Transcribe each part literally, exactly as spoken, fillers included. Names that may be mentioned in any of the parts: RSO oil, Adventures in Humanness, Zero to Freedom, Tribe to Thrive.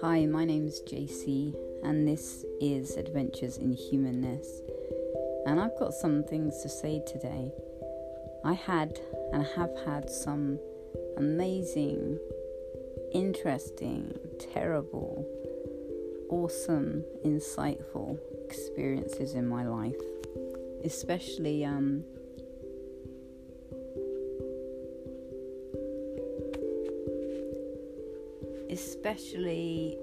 Hi, my name's J C and this is Adventures in Humanness, and I've got some things to say today. I had and have had some amazing, interesting, terrible, awesome, insightful experiences in my life, especially um Especially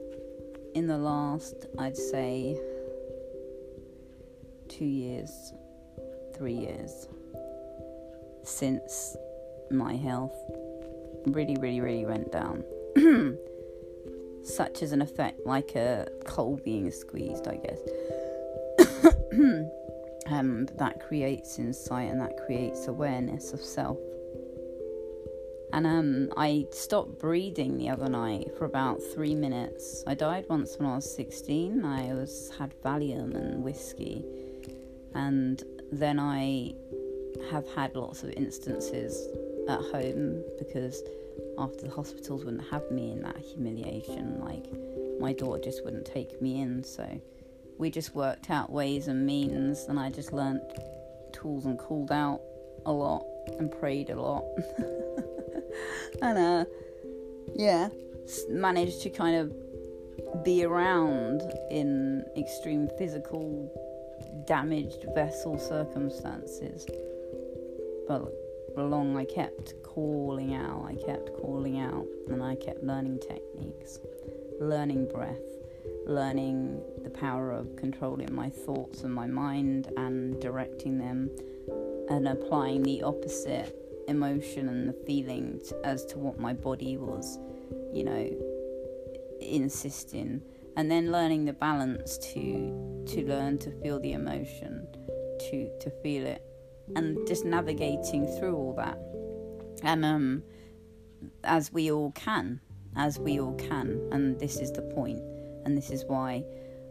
in the last, I'd say, two years, three years, since my health really, really, really went down. Such as an effect, like a coal being squeezed, I guess. um, that creates insight and that creates awareness of self. And um, I stopped breathing the other night for about three minutes. I died once when I was sixteen. I was had Valium and whiskey. And then I have had lots of instances at home because after the hospitals wouldn't have me in that humiliation. Like, my daughter just wouldn't take me in. So we just worked out ways and means, and I just learnt tools and called out a lot and prayed a lot. And, uh, yeah, managed to kind of be around in extreme physical, damaged vessel circumstances. But along I kept calling out, I kept calling out, and I kept learning techniques, learning breath, learning the power of controlling my thoughts and my mind and directing them, and applying the opposite emotion and the feeling t- as to what my body was, you know, insisting, and then learning the balance to to learn to feel the emotion, to to feel it, and just navigating through all that, and um, as we all can, as we all can, and this is the point, and this is why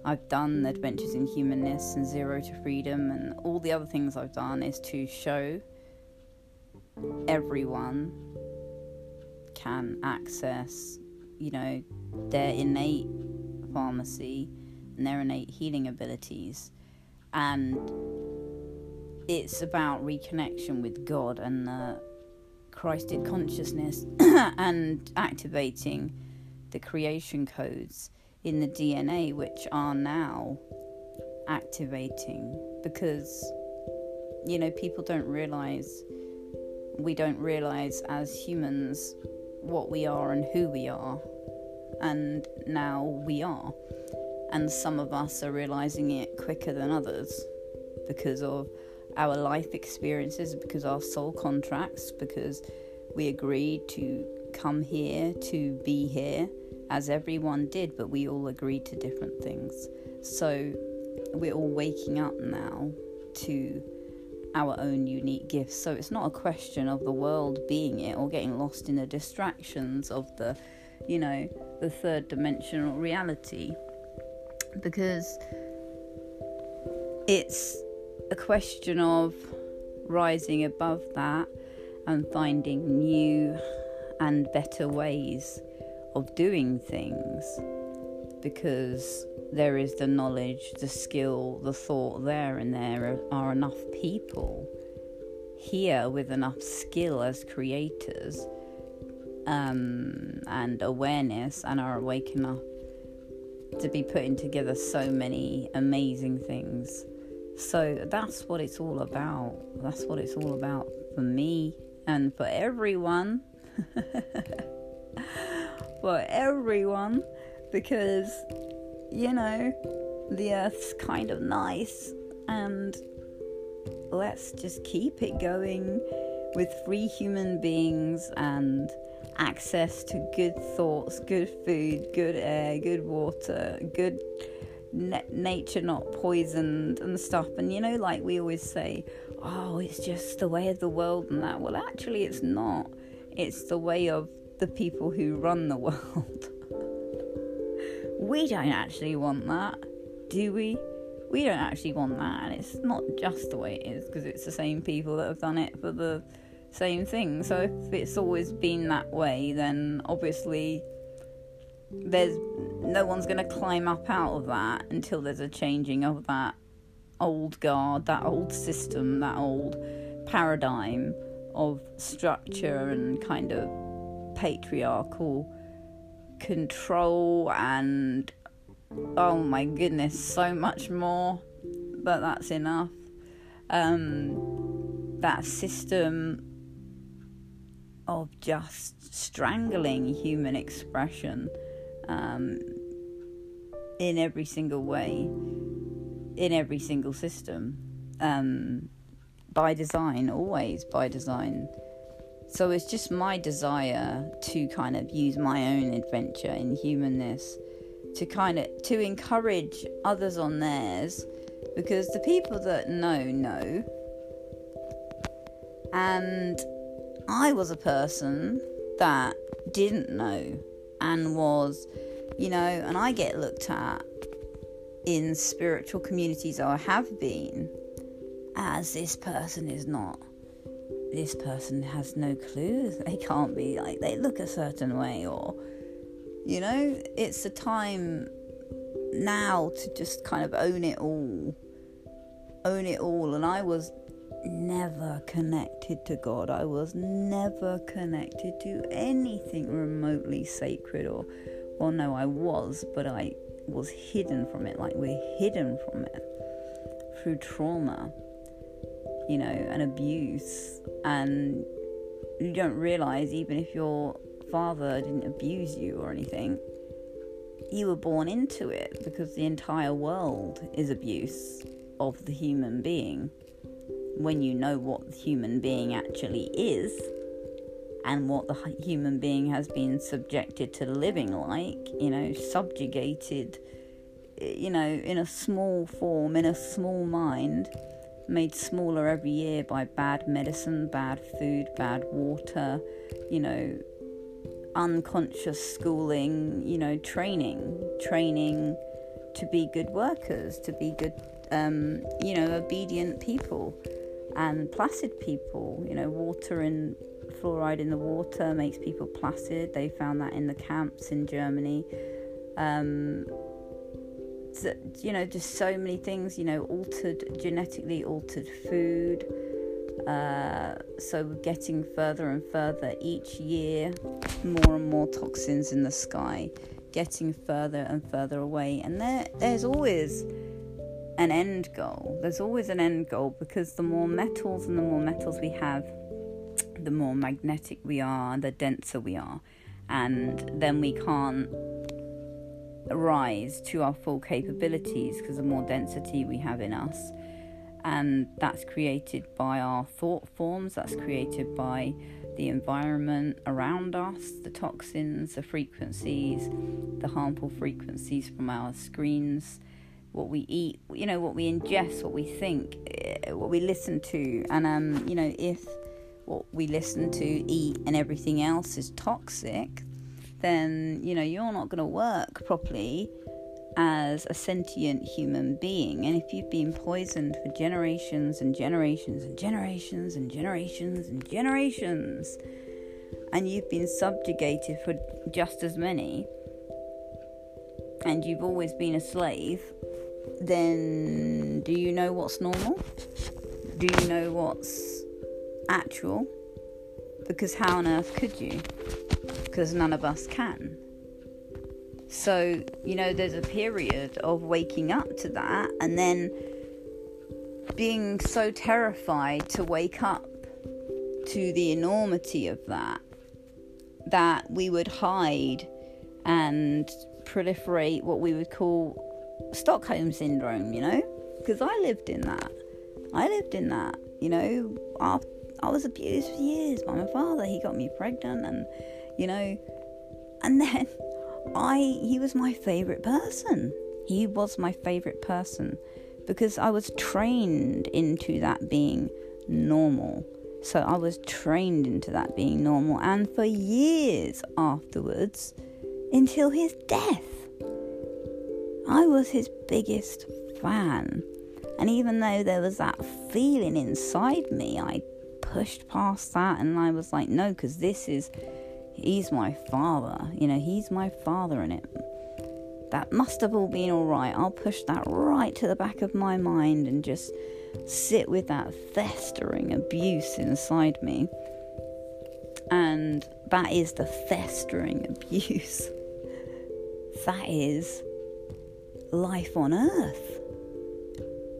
I've done Adventures in Humanness and Zero to Freedom and all the other things I've done, is to show everyone can access, you know, their innate pharmacy and their innate healing abilities. And it's about reconnection with God and the Christed consciousness and activating the creation codes in the D N A, which are now activating, because, you know, people don't realize we don't realise as humans what we are and who we are, and now we are, and some of us are realising it quicker than others because of our life experiences, because our soul contracts, because we agreed to come here, to be here, as everyone did, but we all agreed to different things. So we're all waking up now to our own unique gifts. So it's not a question of the world being it or getting lost in the distractions of the, you know, the third dimensional reality, because it's a question of rising above that and finding new and better ways of doing things, because there is the knowledge, the skill, the thought there, and there are enough people here with enough skill as creators um, and awareness, and are awake enough to be putting together so many amazing things. So that's what it's all about. That's what it's all about for me and for everyone. For everyone, because, you know, the earth's kind of nice, and let's just keep it going with free human beings and access to good thoughts, good food, good air, good water, good na- nature not poisoned and stuff. And, you know, like we always say, oh, it's just the way of the world and that. Well, actually, it's not. It's the way of the people who run the world. We don't actually want that, do we? We don't actually want that, and it's not just the way it is, because it's the same people that have done it for the same thing. So if it's always been that way, then obviously there's no one's going to climb up out of that until there's a changing of that old guard, that old system, that old paradigm of structure and kind of patriarchal control and, oh my goodness, so much more, but that's enough. Um, that system of just strangling human expression um, in every single way, in every single system, um, by design, always by design. So it's just my desire to kind of use my own adventure in humanness to kind of to encourage others on theirs, because the people that know know. And I was a person that didn't know and was, you know, and I get looked at in spiritual communities, or I have been, as this person is not, this person has no clue, they can't be like, they look a certain way, or, you know, it's the time now to just kind of own it all, own it all. And I was never connected to God. I was never connected to anything remotely sacred, or, well, no, I was, but I was hidden from it, like we're hidden from it through trauma, you know, and abuse. And you don't realise, even if your father didn't abuse you or anything, you were born into it, because the entire world is abuse of the human being. When you know what the human being actually is, and what the human being has been subjected to living like, you know, subjugated, you know, in a small form, in a small mind, made smaller every year by bad medicine, bad food, bad water, you know, unconscious schooling, you know, training, training to be good workers, to be good, um, you know, obedient people and placid people. You know, water and fluoride in the water makes people placid. They found that in the camps in Germany. Um, so, you know, just so many things, you know, altered, genetically altered food. Uh, so we're getting further and further each year, more and more toxins in the sky, getting further and further away. And there, there's always an end goal. There's always an end goal, because the more metals and the more metals we have, the more magnetic we are, the denser we are, and then we can't rise to our full capabilities, because the more density we have in us. And that's created by our thought forms, that's created by the environment around us, the toxins, the frequencies, the harmful frequencies from our screens, what we eat, you know, what we ingest, what we think, what we listen to. And, um, you know, if what we listen to, eat and everything else is toxic, then, you know, you're not going to work properly as a sentient human being. And if you've been poisoned for generations and generations and generations and generations and generations, and you've been subjugated for just as many, and you've always been a slave, then do you know what's normal? Do you know what's actual? Because how on earth could you? Because none of us can. So, you know, there's a period of waking up to that, and then being so terrified to wake up to the enormity of that, that we would hide and proliferate what we would call Stockholm Syndrome, you know? Because I lived in that. I lived in that, you know? I, I was abused for years by my father. He got me pregnant, and, you know, and then... I he was my favorite person he was my favorite person because I was trained into that being normal. So I was trained into that being normal, and for years afterwards, until his death, I was his biggest fan. And even though there was that feeling inside me, I pushed past that, and I was like, no, because this is, he's my father, you know, he's my father in it. That must have all been all right. I'll push that right to the back of my mind and just sit with that festering abuse inside me. And that is the festering abuse. That is life on earth.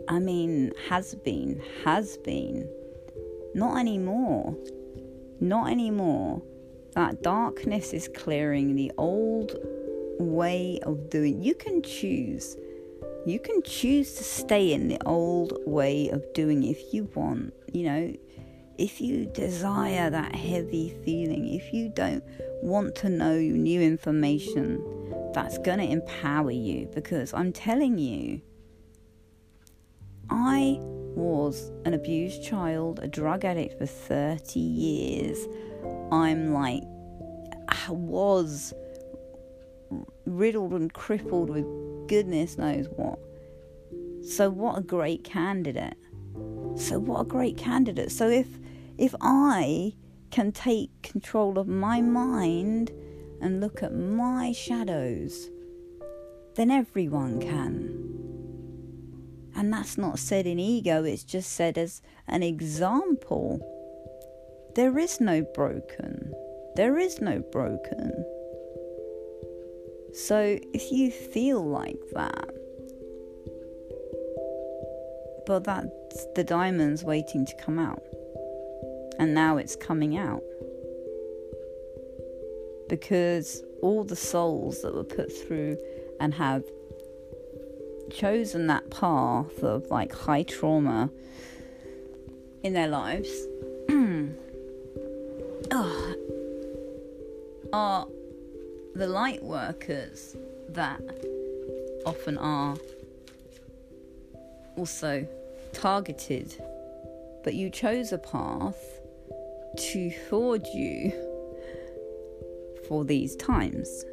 I mean, has been, has been. Not anymore. Not anymore. That darkness is clearing. The old way of doing. You can choose. You can choose to stay in the old way of doing if you want. You know, if you desire that heavy feeling, if you don't want to know new information that's going to empower you, because I'm telling you, I was an abused child, a drug addict for thirty years. I'm like, I was riddled and crippled with goodness knows what. So what a great candidate. So what a great candidate. So if if I can take control of my mind and look at my shadows, then everyone can. And that's not said in ego, it's just said as an example. There is no broken. There is no broken. So if you feel like that, but that's the diamonds waiting to come out. And now it's coming out. Because all the souls that were put through and have chosen that path of like high trauma in their lives oh, are the light workers that often are also targeted, but you chose a path to forward you for these times.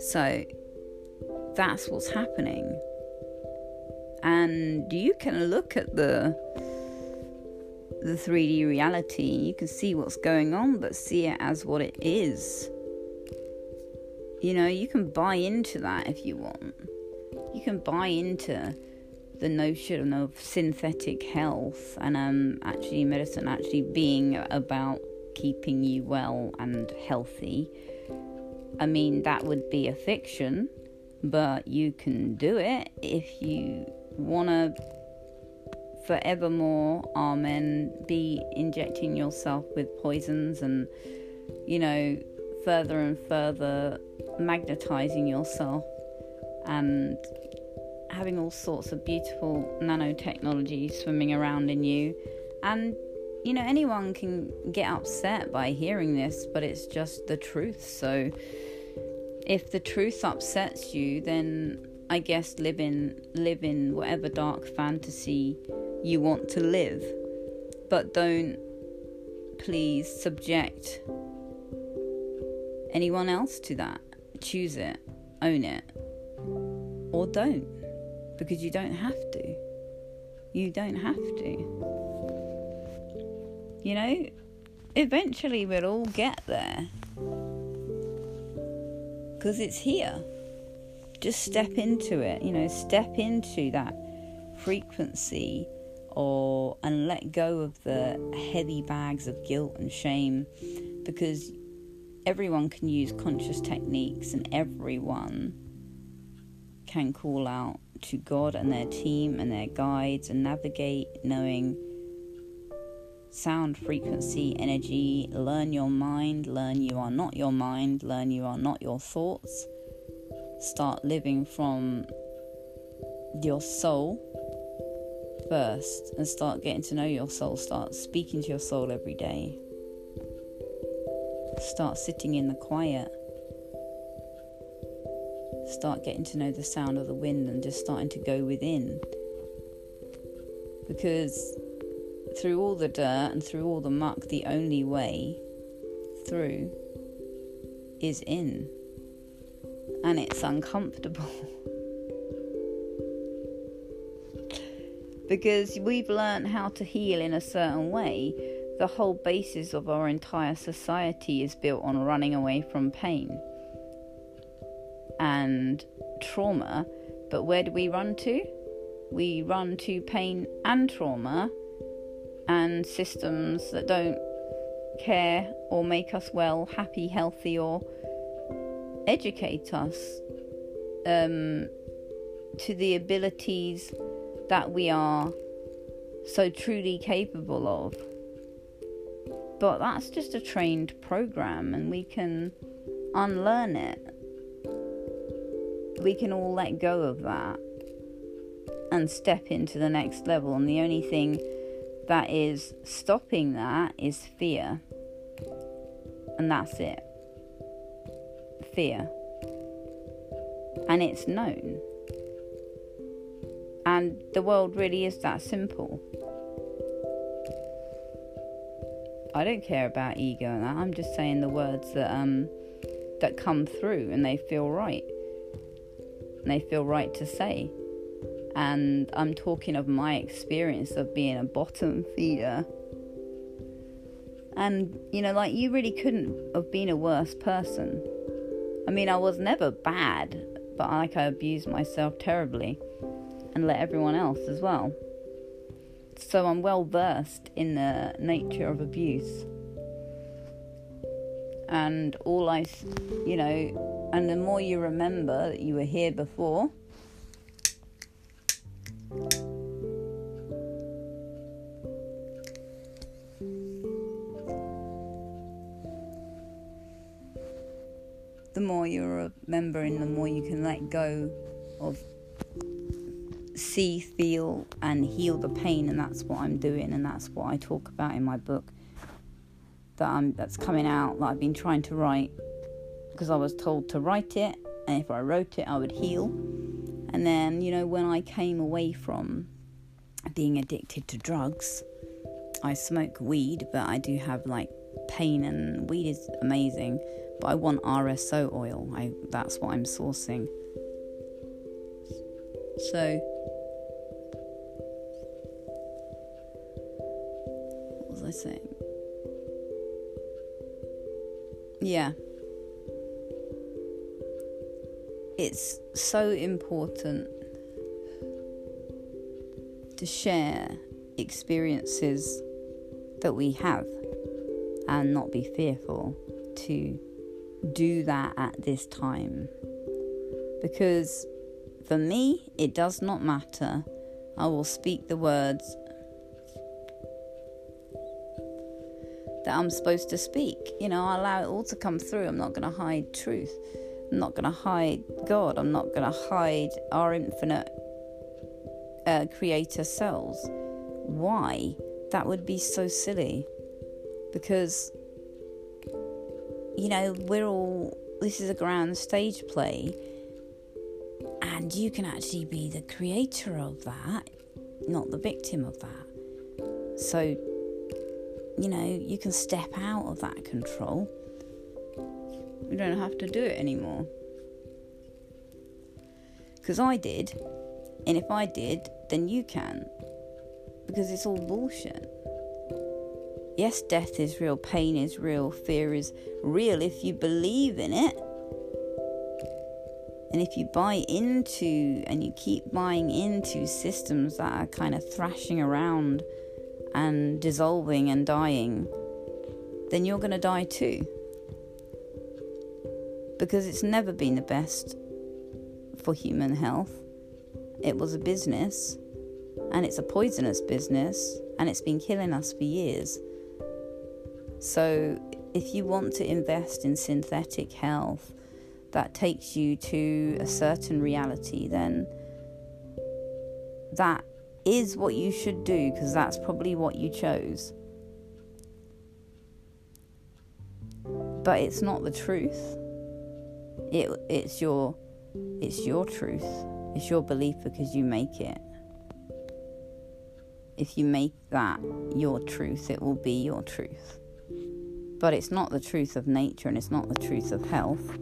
So that's what's happening. And you can look at the the three D reality, you can see what's going on, but see it as what it is. You know, you can buy into that if you want. You can buy into the notion of synthetic health and um, actually medicine actually being about keeping you well and healthy. I mean, that would be a fiction. But you can do it if you want to forevermore, amen, be injecting yourself with poisons and, you know, further and further magnetizing yourself and having all sorts of beautiful nanotechnology swimming around in you. And, you know, anyone can get upset by hearing this, but it's just the truth. So if the truth upsets you, then I guess live in, live in whatever dark fantasy you want to live. But don't, please, subject anyone else to that. Choose it, own it, or don't, because you don't have to. You don't have to. You know, eventually we'll all get there. Because it's here. Just step into it, you know, step into that frequency or and let go of the heavy bags of guilt and shame, because everyone can use conscious techniques and everyone can call out to God and their team and their guides and navigate knowing sound, frequency, energy. Learn your mind. Learn you are not your mind. Learn you are not your thoughts. Start living from your soul first and start getting to know your soul. Start speaking to your soul every day. Start sitting in the quiet. Start getting to know the sound of the wind and just starting to go within. Because through all the dirt and through all the muck, the only way through is in. And it's uncomfortable. Because we've learned how to heal in a certain way. The whole basis of our entire society is built on running away from pain and trauma. But where do we run to? We run to pain and trauma and systems that don't care or make us well, happy, healthy, or educate us um, to the abilities that we are so truly capable of. But that's just a trained program, and we can unlearn it. We can all let go of that and step into the next level, and the only thing that is stopping that is fear. And that's it. Fear. And it's known. And the world really is that simple. I don't care about ego and that. I'm just saying the words that um that come through, and they feel right. And they feel right to say. And I'm talking of my experience of being a bottom feeder. And, you know, like, you really couldn't have been a worse person. I mean, I was never bad, but, like, I abused myself terribly. And let everyone else as well. So I'm well versed in the nature of abuse. And all I, you know, and the more you remember that you were here before, the more you're remembering, the more you can let go of, see, feel, and heal the pain. And that's what I'm doing, and that's what I talk about in my book that I'm, that's coming out, that I've been trying to write, because I was told to write it, and if I wrote it I would heal. And then, you know, when I came away from being addicted to drugs, I smoke weed, but I do have, like, pain, and weed is amazing, but I want R S O oil. I, that's what I'm sourcing. So, what was I saying? Yeah. It's so important to share experiences that we have and not be fearful to do that at this time. Because for me, it does not matter. I will speak the words that I'm supposed to speak. You know, I allow it all to come through. I'm not going to hide truth. I'm not going to hide God. I'm not going to hide our infinite uh, creator selves. Why? That would be so silly. Because, you know, we're all... This is a grand stage play. And you can actually be the creator of that, not the victim of that. So, you know, you can step out of that control. You don't have to do it anymore. Because I did. And if I did, then you can. Because it's all bullshit. Yes, death is real, pain is real, fear is real if you believe in it. And if you buy into, and you keep buying into systems that are kind of thrashing around and dissolving and dying, then you're going to die too. Because it's never been the best for human health. It was a business, and it's a poisonous business, and it's been killing us for years. So if you want to invest in synthetic health that takes you to a certain reality, then that is what you should do, because that's probably what you chose. But it's not the truth. It it's your it's your truth. It's your belief, because you make it. If you make that your truth, it will be your truth. But it's not the truth of nature, and it's not the truth of health.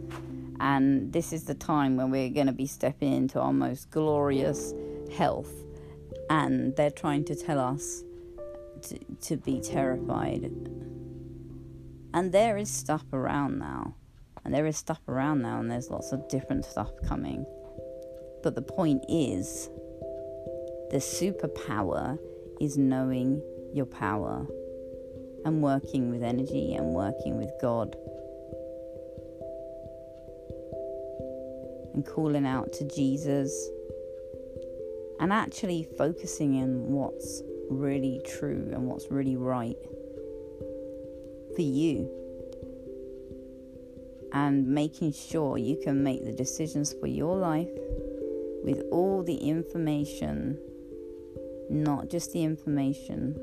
And this is the time when we're going to be stepping into our most glorious health. And they're trying to tell us to, to be terrified. And there is stuff around now. And there is stuff around now, and there's lots of different stuff coming. But the point is, the superpower is knowing your power and working with energy and working with God. And calling out to Jesus. And actually focusing in what's really true and what's really right for you. And making sure you can make the decisions for your life with all the information, not just the information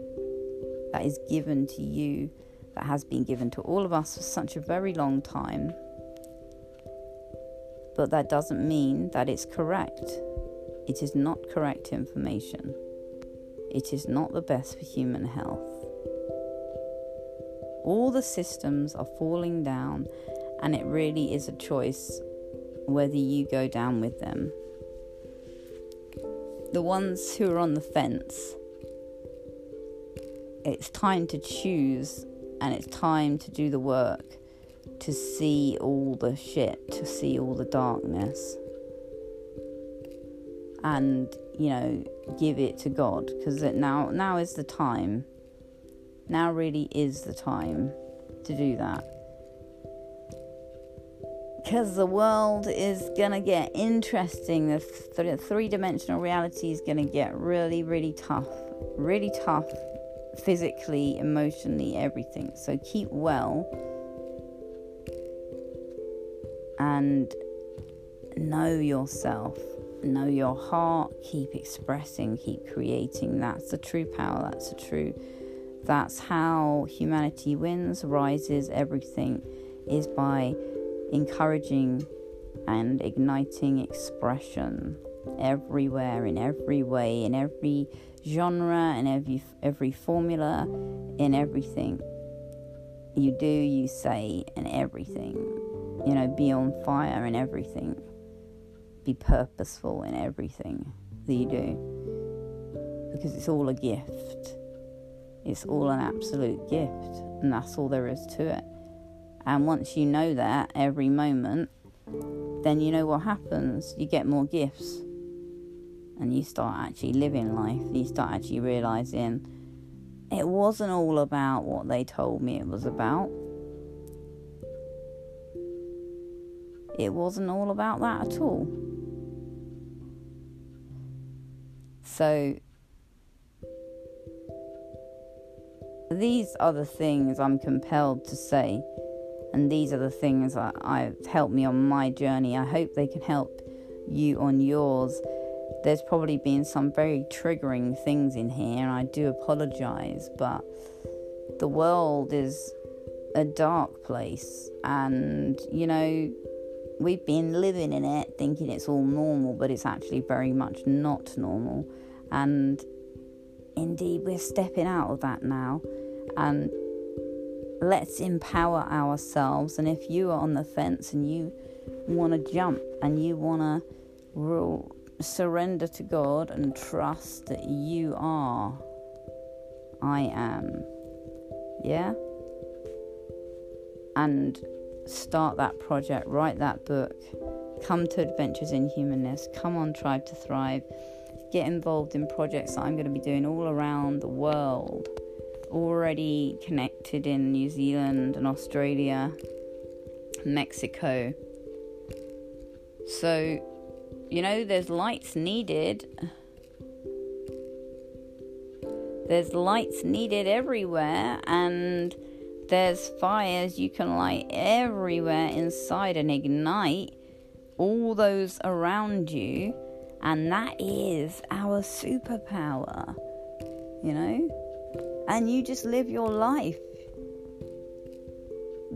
that is given to you, that has been given to all of us for such a very long time. But that doesn't mean that it's correct. It is not correct information. It is not the best for human health. All the systems are falling down, and it really is a choice whether you go down with them. The ones who are on the fence, it's time to choose, and it's time to do the work, to see all the shit, to see all the darkness, and, you know, give it to God, because now, now is the time. Now really is the time to do that. Because the world is going to get interesting. The th- three-dimensional reality is going to get really, really tough. Really tough physically, emotionally, everything. So keep well. And know yourself. Know your heart. Keep expressing. Keep creating. That's the true power. That's the true... That's how humanity wins, rises, everything, is by encouraging and igniting expression everywhere, in every way, in every genre, in every every formula, in everything you do, you say, in everything. You know, be on fire in everything. Be purposeful in everything that you do, because it's all a gift. It's all an absolute gift, and that's all there is to it. And once you know that every moment, then you know what happens. You get more gifts, and you start actually living life. You start actually realizing it wasn't all about what they told me it was about. It wasn't all about that at all. So... these are the things I'm compelled to say, and these are the things that have helped me on my journey. I hope they can help you on yours. There's probably been some very triggering things in here, and I do apologise, but the world is a dark place, and, you know, we've been living in it thinking it's all normal, but it's actually very much not normal. And indeed, we're stepping out of that now, and let's empower ourselves. And if you are on the fence and you want to jump and you want to rule, surrender to God and trust that you are, I am, yeah? And start that project, write that book, come to Adventures in Humanness, come on Tribe to Thrive. Get involved in projects that I'm going to be doing all around the world. Already connected in New Zealand and Australia, Mexico. So, you know, there's lights needed. There's lights needed everywhere, and there's fires you can light everywhere inside and ignite all those around you. And that is our superpower, you know? And you just live your life.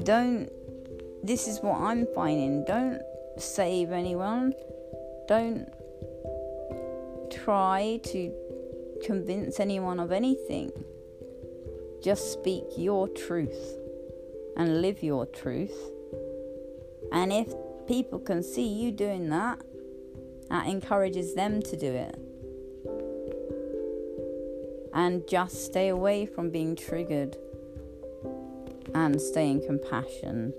Don't, this is what I'm finding, don't save anyone. Don't try to convince anyone of anything. Just speak your truth and live your truth. And if people can see you doing that, that encourages them to do it. and just stay away from being triggered and stay in compassion.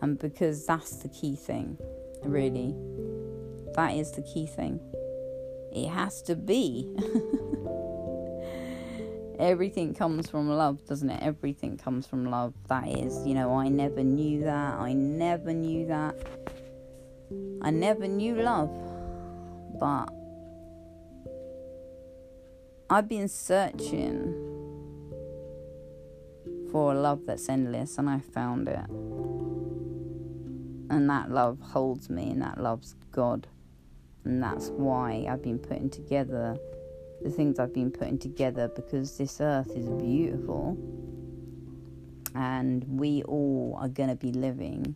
And because that's the key thing, really. That is the key thing. It has to be. Everything comes from love, doesn't it? Everything comes from love. That is, you know, I never knew that. I never knew that. I never knew love. But I've been searching for a love that's endless, and I found it. And that love holds me, and that love's God. And that's why I've been putting together the things I've been putting together, because this earth is beautiful and we all are going to be living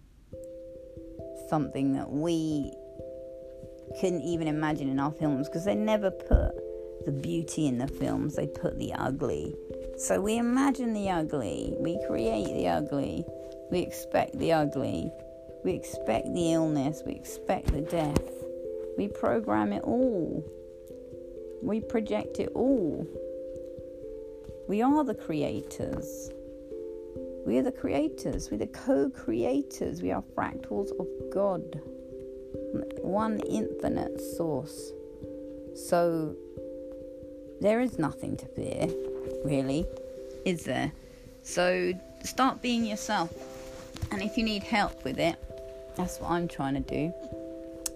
something that we couldn't even imagine in our films, because they never put the beauty in the films, they put the ugly. So we imagine the ugly, we create the ugly, we expect the ugly, we expect the illness, we expect the death, we program it all. We project it all. We are the creators. We are the creators. We're the co-creators. We are fractals of God. One infinite source. So there is nothing to fear, really, is there? So start being yourself. And if you need help with it, that's what I'm trying to do.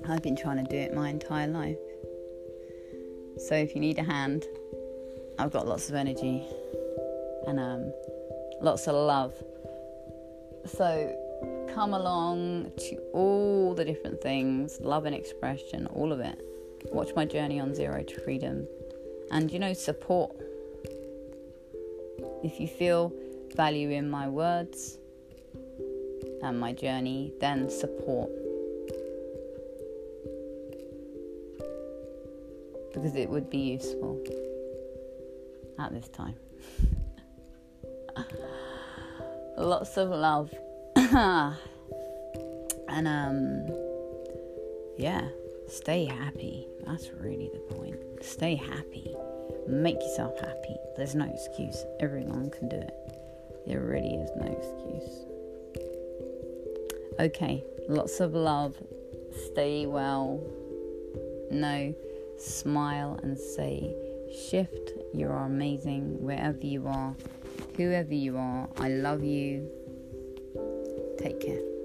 I've been trying to do it my entire life. So if you need a hand, I've got lots of energy and um, lots of love. So come along to all the different things, love and expression, all of it. Watch my journey on Zero to Freedom. And, you know, support. If you feel value in my words and my journey, then support. Because it would be useful at this time. Lots of love. And um yeah, stay happy. That's really the point. Stay happy. Make yourself happy. There's no excuse. Everyone can do it. There really is no excuse. Okay, lots of love. Stay well. No. Smile and say, shift, you are amazing, wherever you are, whoever you are, I love you, take care.